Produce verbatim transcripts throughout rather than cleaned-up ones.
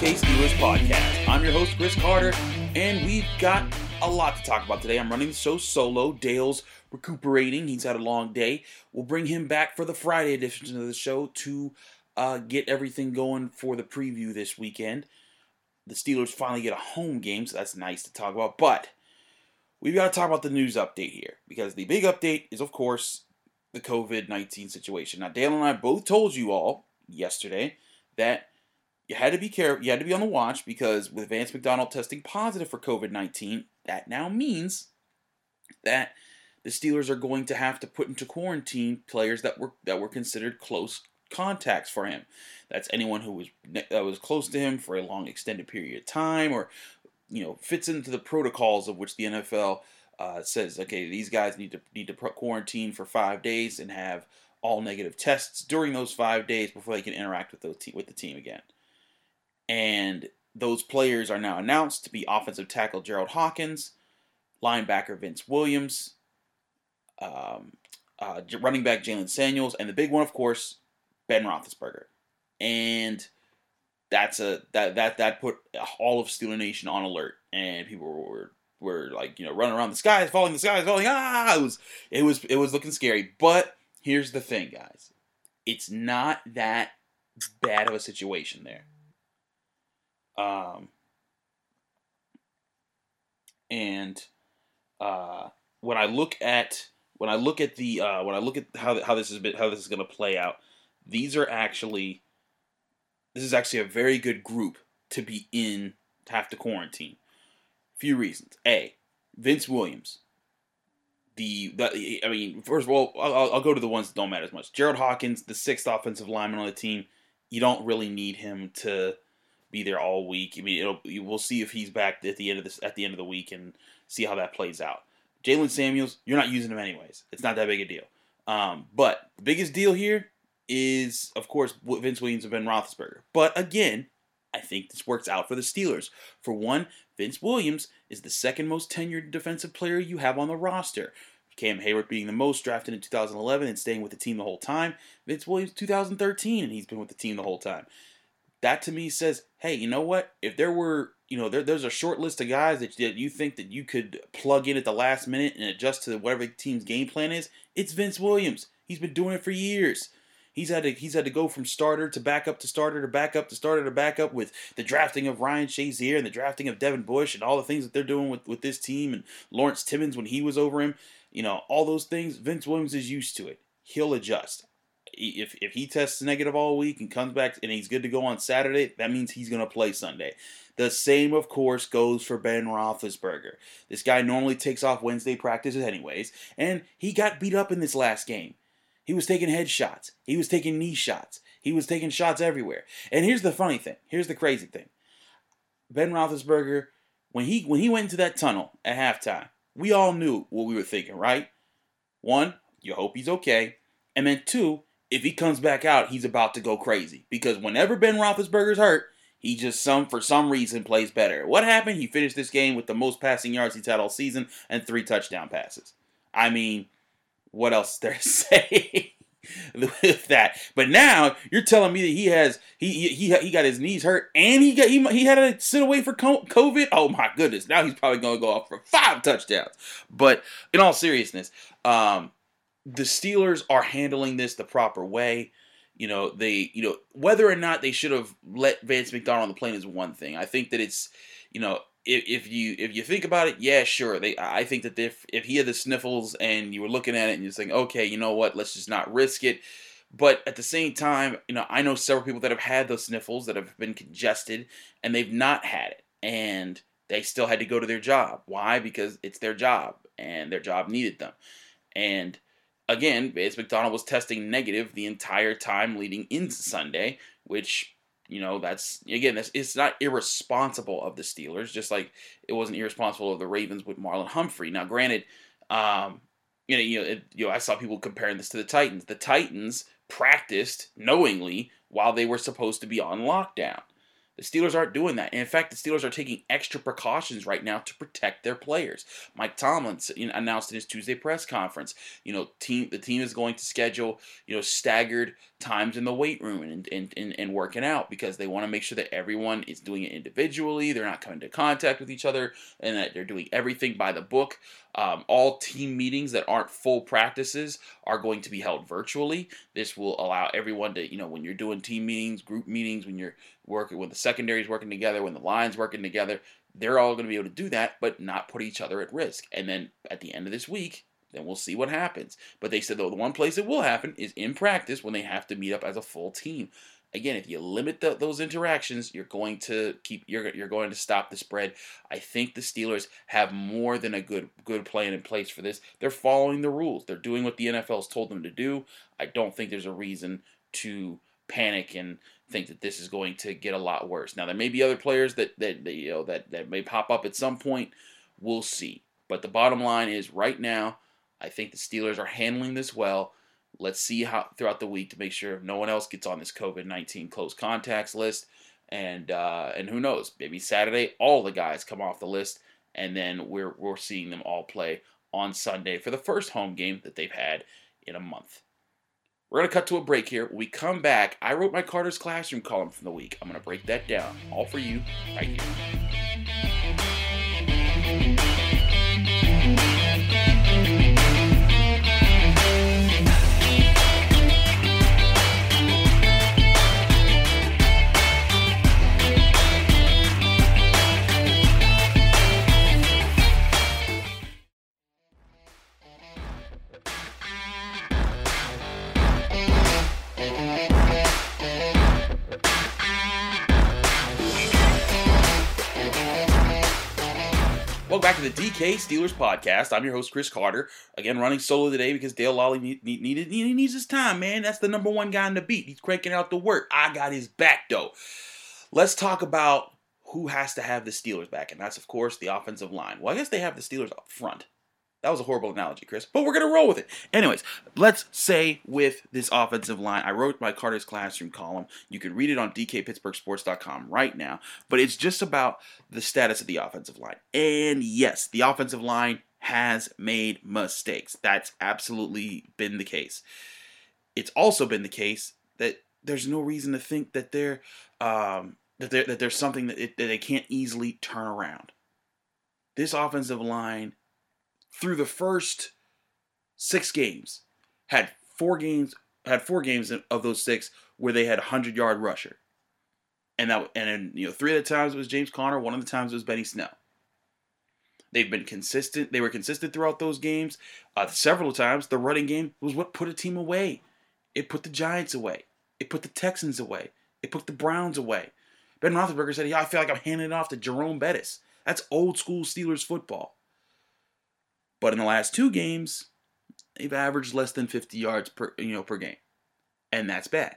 K Steelers podcast. I'm your host, Chris Carter, and we've got a lot to talk about today. I'm running the show solo. Dale's recuperating. He's had a long day. We'll bring him back for the Friday edition of the show to uh, get everything going for the preview this weekend. The Steelers finally get a home game, so that's nice to talk about. But we've got to talk about the news update here, because the big update is, of course, the covid nineteen situation. Now, Dale and I both told you all yesterday that you had to be careful, you had to be on the watch, because with Vance McDonald testing positive for covid nineteen, that now means that the Steelers are going to have to put into quarantine players that were that were considered close contacts for him. That's anyone who was that was close to him for a long extended period of time, or you know, fits into the protocols of which the N F L Uh, says, okay, these guys need to need to quarantine for five days and have all negative tests during those five days before they can interact with those te- with the team again. And those players are now announced to be offensive tackle Gerald Hawkins, linebacker Vince Williams, um, uh, running back Jalen Samuels, and the big one, of course, Ben Roethlisberger. And that's a that that that put all of Steeler Nation on alert, and people were. Were like, you know, running around the skies, falling the skies, falling, ah, it was, it was, it was looking scary. But here's the thing, guys. It's not that bad of a situation there. Um, and, uh, when I look at, when I look at the, uh, when I look at how, how this is, how this is going to play out, these are actually, this is actually a very good group to be in, to have to quarantine. Few reasons. A, Vince Williams. The, the I mean, first of all, I'll, I'll go to the ones that don't matter as much. Gerald Hawkins, the sixth offensive lineman on the team. You don't really need him to be there all week. I mean, it'll, we'll see if he's back at the end of this at the end of the week and see how that plays out. Jalen Samuels, you're not using him anyways. It's not that big a deal. Um, but the biggest deal here is, of course, Vince Williams and Ben Roethlisberger. But again, I think this works out for the Steelers. For one, Vince Williams is the second most tenured defensive player you have on the roster. Cam Hayward being the most, drafted in two thousand eleven and staying with the team the whole time. Vince Williams, two thousand thirteen, and he's been with the team the whole time. That to me says, hey, you know what? If there were, you know, there, there's a short list of guys that you think that you could plug in at the last minute and adjust to whatever the team's game plan is, it's Vince Williams. He's been doing it for years. He's had to he's had to go from starter to backup to starter to backup to starter to backup with the drafting of Ryan Shazier and the drafting of Devin Bush and all the things that they're doing with, with this team, and Lawrence Timmons when he was over him. You know, all those things, Vince Williams is used to it. He'll adjust. If if he tests negative all week and comes back and he's good to go on Saturday, that means he's going to play Sunday. The same, of course, goes for Ben Roethlisberger. This guy normally takes off Wednesday practices anyways, and he got beat up in this last game. He was taking head shots. He was taking knee shots. He was taking shots everywhere. And here's the funny thing. Here's the crazy thing. Ben Roethlisberger, when he when he went into that tunnel at halftime, we all knew what we were thinking, right? One, you hope he's okay. And then two, if he comes back out, he's about to go crazy. Because whenever Ben Roethlisberger's hurt, he just, some for some reason, plays better. What happened? He finished this game with the most passing yards he's had all season and three touchdown passes. I mean, what else is there to say with that? But now you're telling me that he has he he he got his knees hurt and he got he, he had to sit away for COVID. Oh my goodness! Now he's probably going to go off for five touchdowns. But in all seriousness, um, the Steelers are handling this the proper way. You know they you know whether or not they should have let Vance McDonald on the plane is one thing. I think that it's you know. If, if you if you think about it, yeah, sure. They, I think that if if he had the sniffles and you were looking at it and you're saying, okay, you know what, let's just not risk it. But at the same time, you know, I know several people that have had those sniffles that have been congested and they've not had it, and they still had to go to their job. Why? Because it's their job and their job needed them. And again, Vance McDonald was testing negative the entire time leading into Sunday, which, you know, that's, again, that's, it's not irresponsible of the Steelers, just like it wasn't irresponsible of the Ravens with Marlon Humphrey. Now, granted, um, you know, you know, it, you know, I saw people comparing this to the Titans. The Titans practiced knowingly while they were supposed to be on lockdown. The Steelers aren't doing that. And in fact, the Steelers are taking extra precautions right now to protect their players. Mike Tomlin announced in his Tuesday press conference, you know, team the team is going to schedule, you know, staggered times in the weight room and, and, and, and working out, because they want to make sure that everyone is doing it individually. They're not coming into contact with each other, and that they're doing everything by the book. Um, all team meetings that aren't full practices are going to be held virtually. This will allow everyone to, you know, when you're doing team meetings, group meetings, when you're working, when the secondary is working together, when the line's working together, they're all going to be able to do that, but not put each other at risk. And then at the end of this week, then we'll see what happens. But they said, though, the one place it will happen is in practice when they have to meet up as a full team. Again, if you limit the, those interactions, you're going to keep you're you're going to stop the spread. I think the Steelers have more than a good good plan in place for this. They're following the rules. They're doing what the N F L has told them to do. I don't think there's a reason to panic and think that this is going to get a lot worse. Now, there may be other players that that, that you know that, that may pop up at some point. We'll see. But the bottom line is, right now, I think the Steelers are handling this well. Let's see how throughout the week to make sure no one else gets on this COVID nineteen close contacts list. And uh, and who knows, maybe Saturday all the guys come off the list, and then we're we're seeing them all play on Sunday for the first home game that they've had in a month. We're going to cut to a break here. When we come back, I wrote my Carter's Classroom column from the week. I'm going to break that down, all for you, right here. Welcome back to the D K Steelers podcast. I'm your host, Chris Carter. Again, running solo today because Dale Lolly need, need, need, he needs his time, man. That's the number one guy in the beat. He's cranking out the work. I got his back, though. Let's talk about who has to have the Steelers back, and that's, of course, the offensive line. Well, I guess they have the Steelers up front. That was a horrible analogy, Chris, but we're going to roll with it. Anyways, let's say with this offensive line, I wrote my Carter's Classroom column. You can read it on D K Pittsburgh Sports dot com right now, but it's just about the status of the offensive line. And yes, the offensive line has made mistakes. That's absolutely been the case. It's also been the case that there's no reason to think that they're, um, that, they're that there's something that, it, that they can't easily turn around. This offensive line, through the first six games, had four games had four games of those six where they had a hundred yard rusher, and that and then, you know three of the times it was James Conner, one of the times it was Benny Snell. They've been consistent. They were consistent throughout those games. Uh, several times the running game was what put a team away. It put the Giants away. It put the Texans away. It put the Browns away. Ben Roethlisberger said, "Yeah, I feel like I'm handing it off to Jerome Bettis." That's old school Steelers football. But in the last two games, they've averaged less than fifty yards per, you know, per game. And that's bad.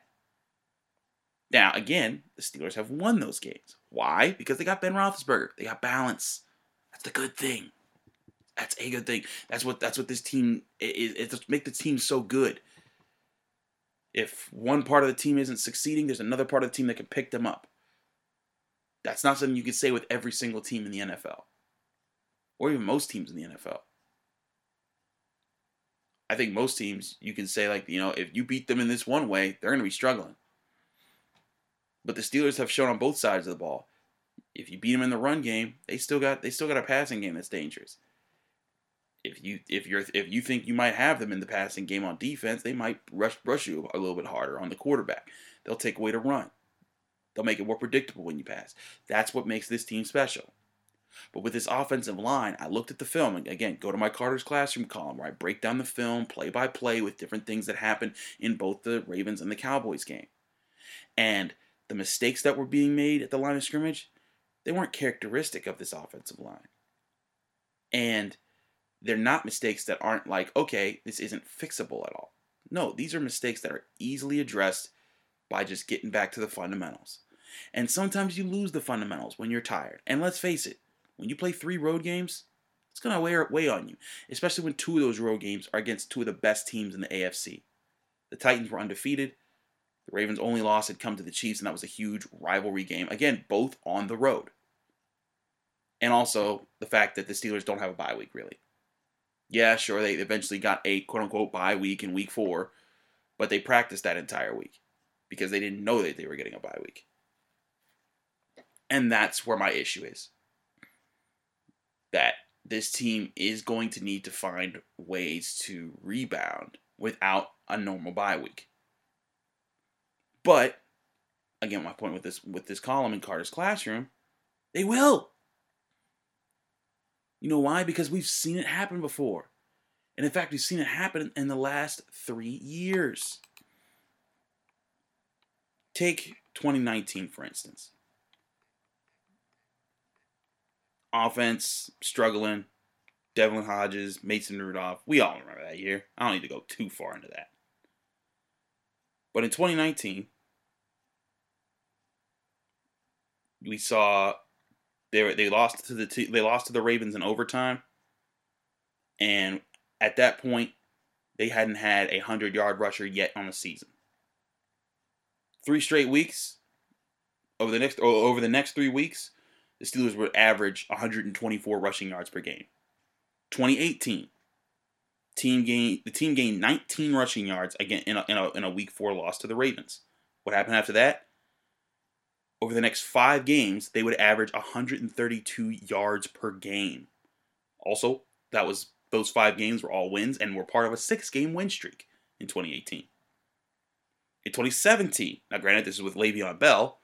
Now, again, the Steelers have won those games. Why? Because they got Ben Roethlisberger. They got balance. That's the good thing. That's a good thing. That's what that's what this team is. It's what makes the team so good. If one part of the team isn't succeeding, there's another part of the team that can pick them up. That's not something you can say with every single team in the N F L. Or even most teams in the N F L. I think most teams, you can say, like, you know, if you beat them in this one way, they're going to be struggling. But the Steelers have shown on both sides of the ball, if you beat them in the run game, they still got they still got a passing game that's dangerous. If you if you're if you think you might have them in the passing game on defense, they might rush rush you a little bit harder on the quarterback. They'll take away the run. They'll make it more predictable when you pass. That's what makes this team special. But with this offensive line, I looked at the film. And again, go to my Carter's Classroom column where I break down the film play by play with different things that happened in both the Ravens and the Cowboys game. And the mistakes that were being made at the line of scrimmage, they weren't characteristic of this offensive line. And they're not mistakes that aren't like, okay, this isn't fixable at all. No, these are mistakes that are easily addressed by just getting back to the fundamentals. And sometimes you lose the fundamentals when you're tired. And let's face it, when you play three road games, it's going to wear weigh on you, especially when two of those road games are against two of the best teams in the A F C. The Titans were undefeated. The Ravens' only loss had come to the Chiefs, and that was a huge rivalry game. Again, both on the road. And also the fact that the Steelers don't have a bye week, really. Yeah, sure, they eventually got a quote-unquote bye week in week four, But they practiced that entire week because they didn't know that they were getting a bye week. And that's where my issue is. That this team is going to need to find ways to rebound without a normal bye week. But, again, my point with this with this column in Carter's Classroom, they will. You know why? Because we've seen it happen before. And in fact, we've seen it happen in the last three years. Take twenty nineteen, for instance. Offense, struggling. Devlin Hodges, Mason Rudolph. We all remember that year. I don't need to go too far into that. But in twenty nineteen, we saw they were, they lost to the t- they lost to the Ravens in overtime, and at that point, they hadn't had a hundred-yard rusher yet on the season. Three straight weeks over the next over the next three weeks, the Steelers would average one hundred twenty-four rushing yards per game. twenty eighteen. Team gained, the team gained nineteen rushing yards again in a, in, a, in a week four loss to the Ravens. What happened after that? Over the next five games, they would average one hundred thirty-two yards per game. Also, that was those five games were all wins and were part of a six-game win streak in twenty eighteen. In twenty seventeen, now granted this is with Le'Veon Bell,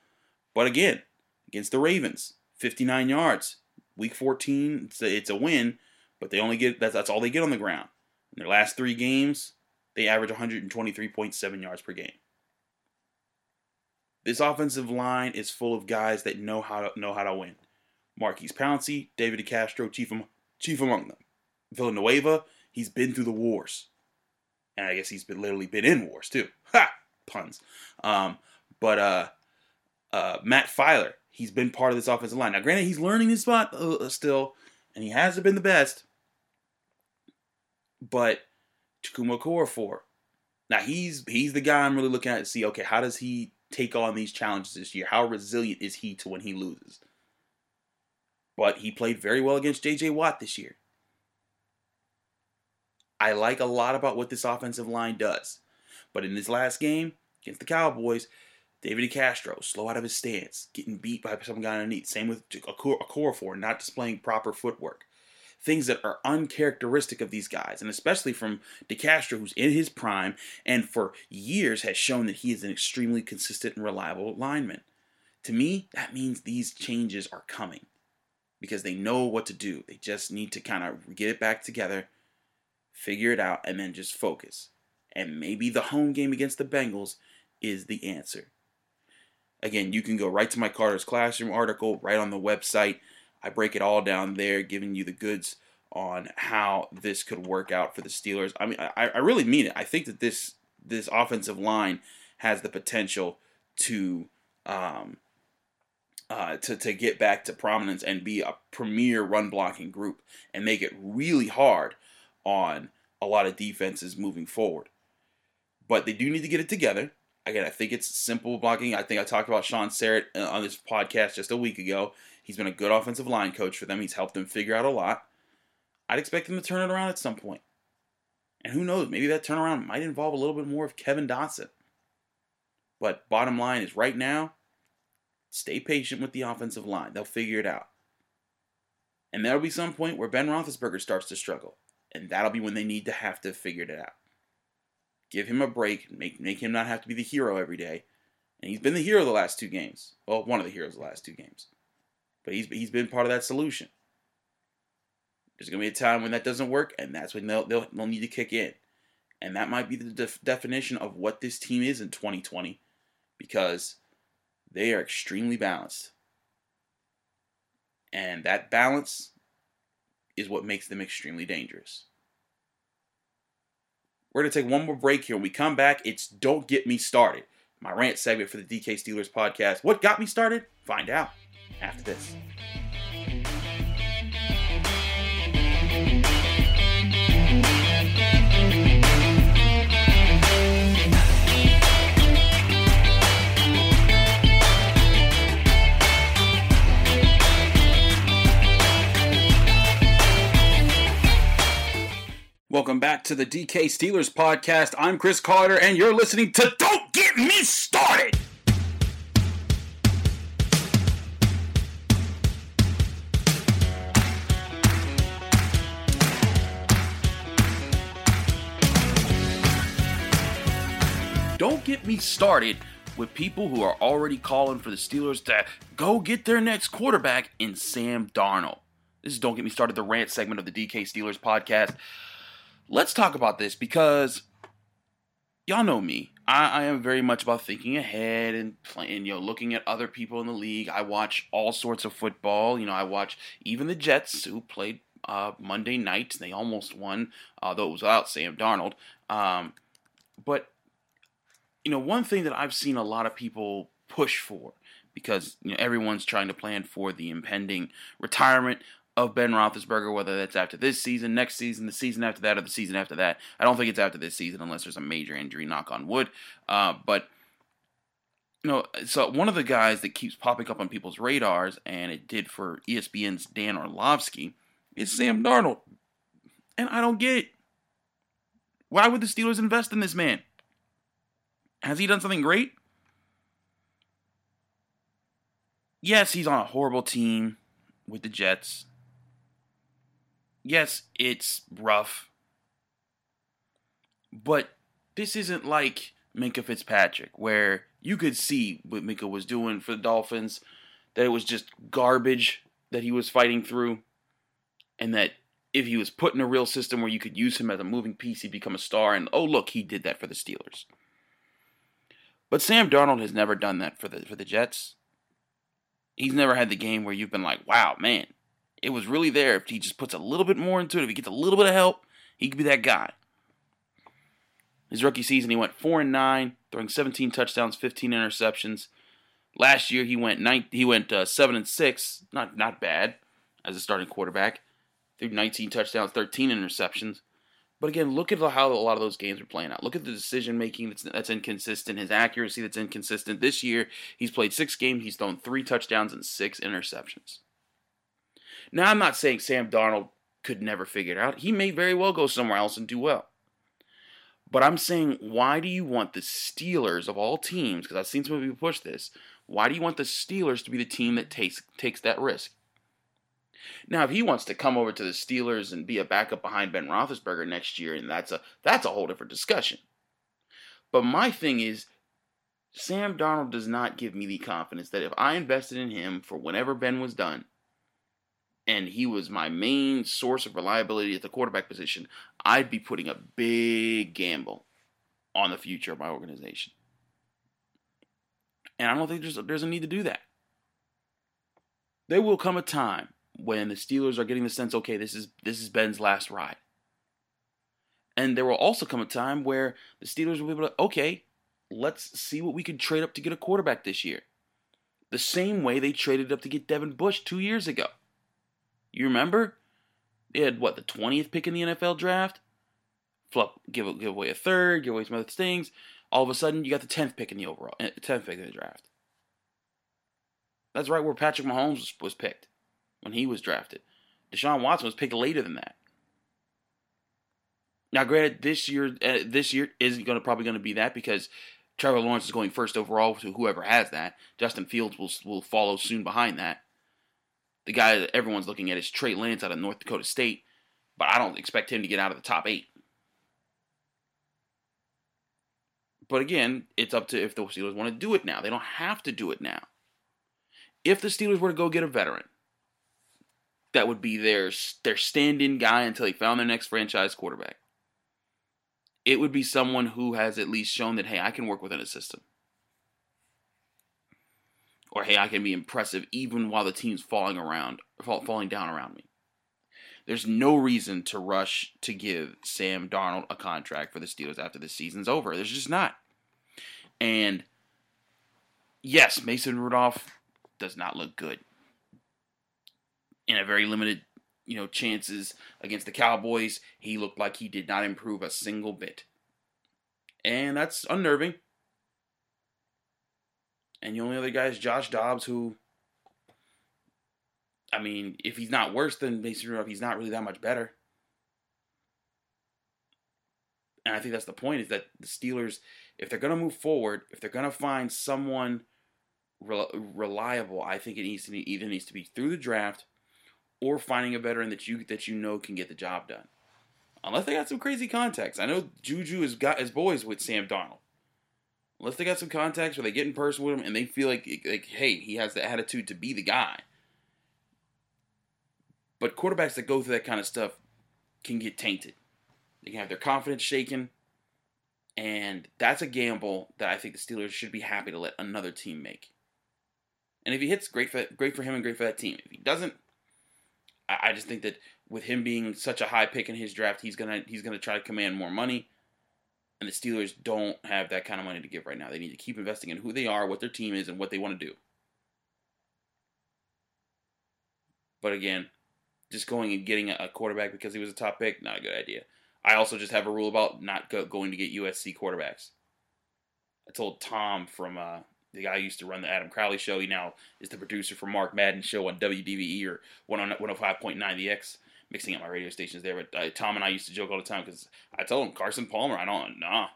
but again, against the Ravens, fifty-nine yards. Week fourteen, it's a, it's a win, but they only get that's, that's all they get on the ground. In their last three games, they average one hundred twenty-three point seven yards per game. This offensive line is full of guys that know how to know how to win. Maurkice Pouncey, David DeCastro, chief, am, chief among them. Villanueva, he's been through the wars. And I guess he's been literally been in wars too. Ha! Puns. Um, but uh, uh, Matt Feiler, he's been part of this offensive line. Now, granted, he's learning his spot uh, still, and he hasn't been the best. But Chukwuma Okorafor, now he's he's the guy I'm really looking at to see, okay, how does he take on these challenges this year? How resilient is he to when he loses? But he played very well against J J. Watt this year. I like a lot about what this offensive line does. But in this last game against the Cowboys, David DeCastro, slow out of his stance, getting beat by some guy underneath. Same with Okorafor, not displaying proper footwork. Things that are uncharacteristic of these guys, and especially from DeCastro, who's in his prime and for years has shown that he is an extremely consistent and reliable lineman. To me, that means these changes are coming because they know what to do. They just need to kind of get it back together, figure it out, and then just focus. And maybe the home game against the Bengals is the answer. Again, you can go right to my Carter's Classroom article right on the website. I break it all down there, giving you the goods on how this could work out for the Steelers. I mean, I, I really mean it. I think that this this offensive line has the potential to um, uh, to to get back to prominence and be a premier run blocking group and make it really hard on a lot of defenses moving forward. But they do need to get it together. Again, I think it's simple blocking. I think I talked about Sean Serrett on this podcast just a week ago. He's been a good offensive line coach for them. He's helped them figure out a lot. I'd expect them to turn it around at some point. And who knows, maybe that turnaround might involve a little bit more of Kevin Dotson. But bottom line is right now, stay patient with the offensive line. They'll figure it out. And there'll be some point where Ben Roethlisberger starts to struggle. And that'll be when they need to have to figure it out. Give him a break. Make, make him not have to be the hero every day. And he's been the hero the last two games. Well, one of the heroes the last two games. But he's he's been part of that solution. There's going to be a time when that doesn't work, and that's when they'll, they'll, they'll need to kick in. And that might be the def- definition of what this team is in twenty twenty, because they are extremely balanced. And that balance is what makes them extremely dangerous. We're going to take one more break here. When we come back, it's Don't Get Me Started, my rant segment for the D K Steelers podcast. What got me started? Find out after this. Welcome back to the D K Steelers podcast. I'm Chris Carter, and you're listening to Don't Get Me Started! Don't get me started with people who are already calling for the Steelers to go get their next quarterback in Sam Darnold. This is Don't Get Me Started, the rant segment of the D K Steelers podcast. Let's talk about this because y'all know me. I, I am very much about thinking ahead and playing, you know, looking at other people in the league. I watch all sorts of football. You know, I watch even the Jets, who played uh, Monday night. They almost won, although it was without Sam Darnold. Um, but, you know, one thing that I've seen a lot of people push for, because, you know, everyone's trying to plan for the impending retirement of Ben Roethlisberger, whether that's after this season, next season, the season after that, or the season after that. I don't think it's after this season unless there's a major injury, knock on wood. Uh, but, you know, so one of the guys that keeps popping up on people's radars, and it did for E S P N's Dan Orlovsky, is Sam Darnold. And I don't get it. Why would the Steelers invest in this man? Has he done something great? Yes, he's on a horrible team with the Jets. Yes, it's rough, but this isn't like Minkah Fitzpatrick, where you could see what Minkah was doing for the Dolphins, that it was just garbage that he was fighting through, and that if he was put in a real system where you could use him as a moving piece, he'd become a star, and oh look, he did that for the Steelers. But Sam Darnold has never done that for the for the Jets. He's never had the game where you've been like, wow, man, it was really there. If he just puts a little bit more into it, if he gets a little bit of help, he could be that guy. His rookie season, he went four and nine, throwing seventeen touchdowns, fifteen interceptions. Last year, he went nine, he went uh, seven and six, not not bad as a starting quarterback. Threw nineteen touchdowns, thirteen interceptions. But again, look at how a lot of those games are playing out. Look at the decision-making that's, that's inconsistent, his accuracy that's inconsistent. This year, he's played six games, he's thrown three touchdowns and six interceptions. Now, I'm not saying Sam Darnold could never figure it out. He may very well go somewhere else and do well. But I'm saying, why do you want the Steelers, of all teams, because I've seen some people push this, why do you want the Steelers to be the team that takes takes that risk? Now, if he wants to come over to the Steelers and be a backup behind Ben Roethlisberger next year, and that's a that's a whole different discussion. But my thing is, Sam Darnold does not give me the confidence that if I invested in him for whenever Ben was done, and he was my main source of reliability at the quarterback position, I'd be putting a big gamble on the future of my organization. And I don't think there's a, there's a need to do that. There will come a time when the Steelers are getting the sense, okay, this is this is Ben's last ride. And there will also come a time where the Steelers will be able to, okay, let's see what we can trade up to get a quarterback this year. The same way they traded up to get Devin Bush two years ago. You remember? They had, what, the twentieth pick in the N F L draft? Flop, give, give away a third, give away some other things. All of a sudden, you got the tenth pick in the overall, tenth pick in the draft. That's right where Patrick Mahomes was, was picked when he was drafted. Deshaun Watson was picked later than that. Now, granted, this year uh, this year isn't gonna probably going to be that because Trevor Lawrence is going first overall to whoever has that. Justin Fields will will follow soon behind that. The guy that everyone's looking at is Trey Lance out of North Dakota State, but I don't expect him to get out of the top eight. But again, it's up to if the Steelers want to do it now. They don't have to do it now. If the Steelers were to go get a veteran, that would be their, their stand-in guy until they found their next franchise quarterback. It would be someone who has at least shown that, hey, I can work within a system. Or, hey, I can be impressive even while the team's falling around, falling down around me. There's no reason to rush to give Sam Darnold a contract for the Steelers after this season's over. There's just not. And, yes, Mason Rudolph does not look good. In a very limited, you know, chances against the Cowboys, he looked like he did not improve a single bit. And that's unnerving. And the only other guy is Josh Dobbs, who, I mean, if he's not worse than Mason Rudolph, he's not really that much better. And I think that's the point, is that the Steelers, if they're going to move forward, if they're going to find someone re- reliable, I think it needs to be, either needs to be through the draft or finding a veteran that you that you know can get the job done. Unless they got some crazy contacts. I know Juju has got his boys with Sam Darnold. Unless they got some contacts where they get in person with him and they feel like, like, hey, he has the attitude to be the guy. But quarterbacks that go through that kind of stuff can get tainted. They can have their confidence shaken. And that's a gamble that I think the Steelers should be happy to let another team make. And if he hits, great for that, great for him and great for that team. If he doesn't, I, I just think that with him being such a high pick in his draft, he's gonna he's gonna try to command more money. And the Steelers don't have that kind of money to give right now. They need to keep investing in who they are, what their team is, and what they want to do. But again, just going and getting a quarterback because he was a top pick, not a good idea. I also just have a rule about not go, going to get U S C quarterbacks. I told Tom from uh, the guy who used to run the Adam Crowley show. He now is the producer for Mark Madden's show on W D V E or one oh five point nine The X. Mixing up my radio stations there, but uh, Tom and I used to joke all the time because I told him, Carson Palmer, I don't, nah.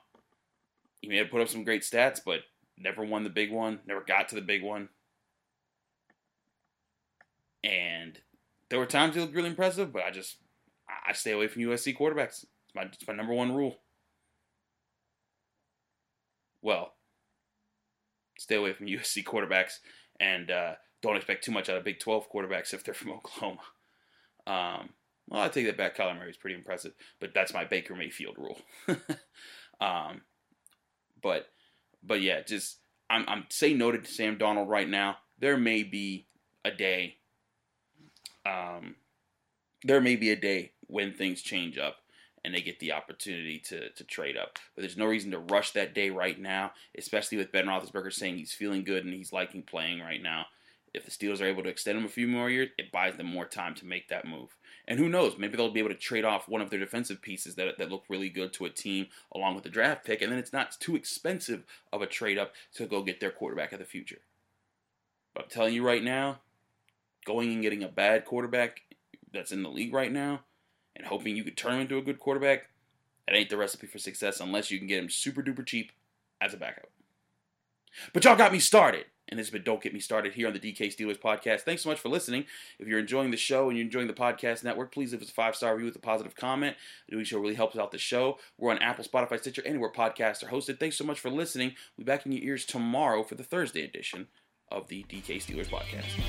He may have put up some great stats, but never won the big one, never got to the big one. And there were times he looked really impressive, but I just, I stay away from U S C quarterbacks. It's my, it's my number one rule. Well, stay away from U S C quarterbacks, and uh, don't expect too much out of Big twelve quarterbacks if they're from Oklahoma. Um, well, I take that back. Kyler Murray's pretty impressive, but that's my Baker Mayfield rule. um, but, but yeah, just, I'm, I'm say no to Sam Darnold right now. There may be a day, um, there may be a day when things change up and they get the opportunity to, to trade up, but there's no reason to rush that day right now, especially with Ben Roethlisberger saying he's feeling good and he's liking playing right now. If the Steelers are able to extend him a few more years, it buys them more time to make that move. And who knows? Maybe they'll be able to trade off one of their defensive pieces that, that look really good to a team along with the draft pick, and then it's not too expensive of a trade-up to go get their quarterback of the future. But I'm telling you right now, going and getting a bad quarterback that's in the league right now and hoping you could turn him into a good quarterback, that ain't the recipe for success unless you can get him super-duper cheap as a backup. But y'all got me started. And this has been Don't Get Me Started here on the D K Steelers Podcast. Thanks so much for listening. If you're enjoying the show and you're enjoying the podcast network, please leave us a five-star review with a positive comment. Doing so really helps out the show. We're on Apple, Spotify, Stitcher, anywhere podcasts are hosted. Thanks so much for listening. We'll be back in your ears tomorrow for the Thursday edition of the D K Steelers Podcast.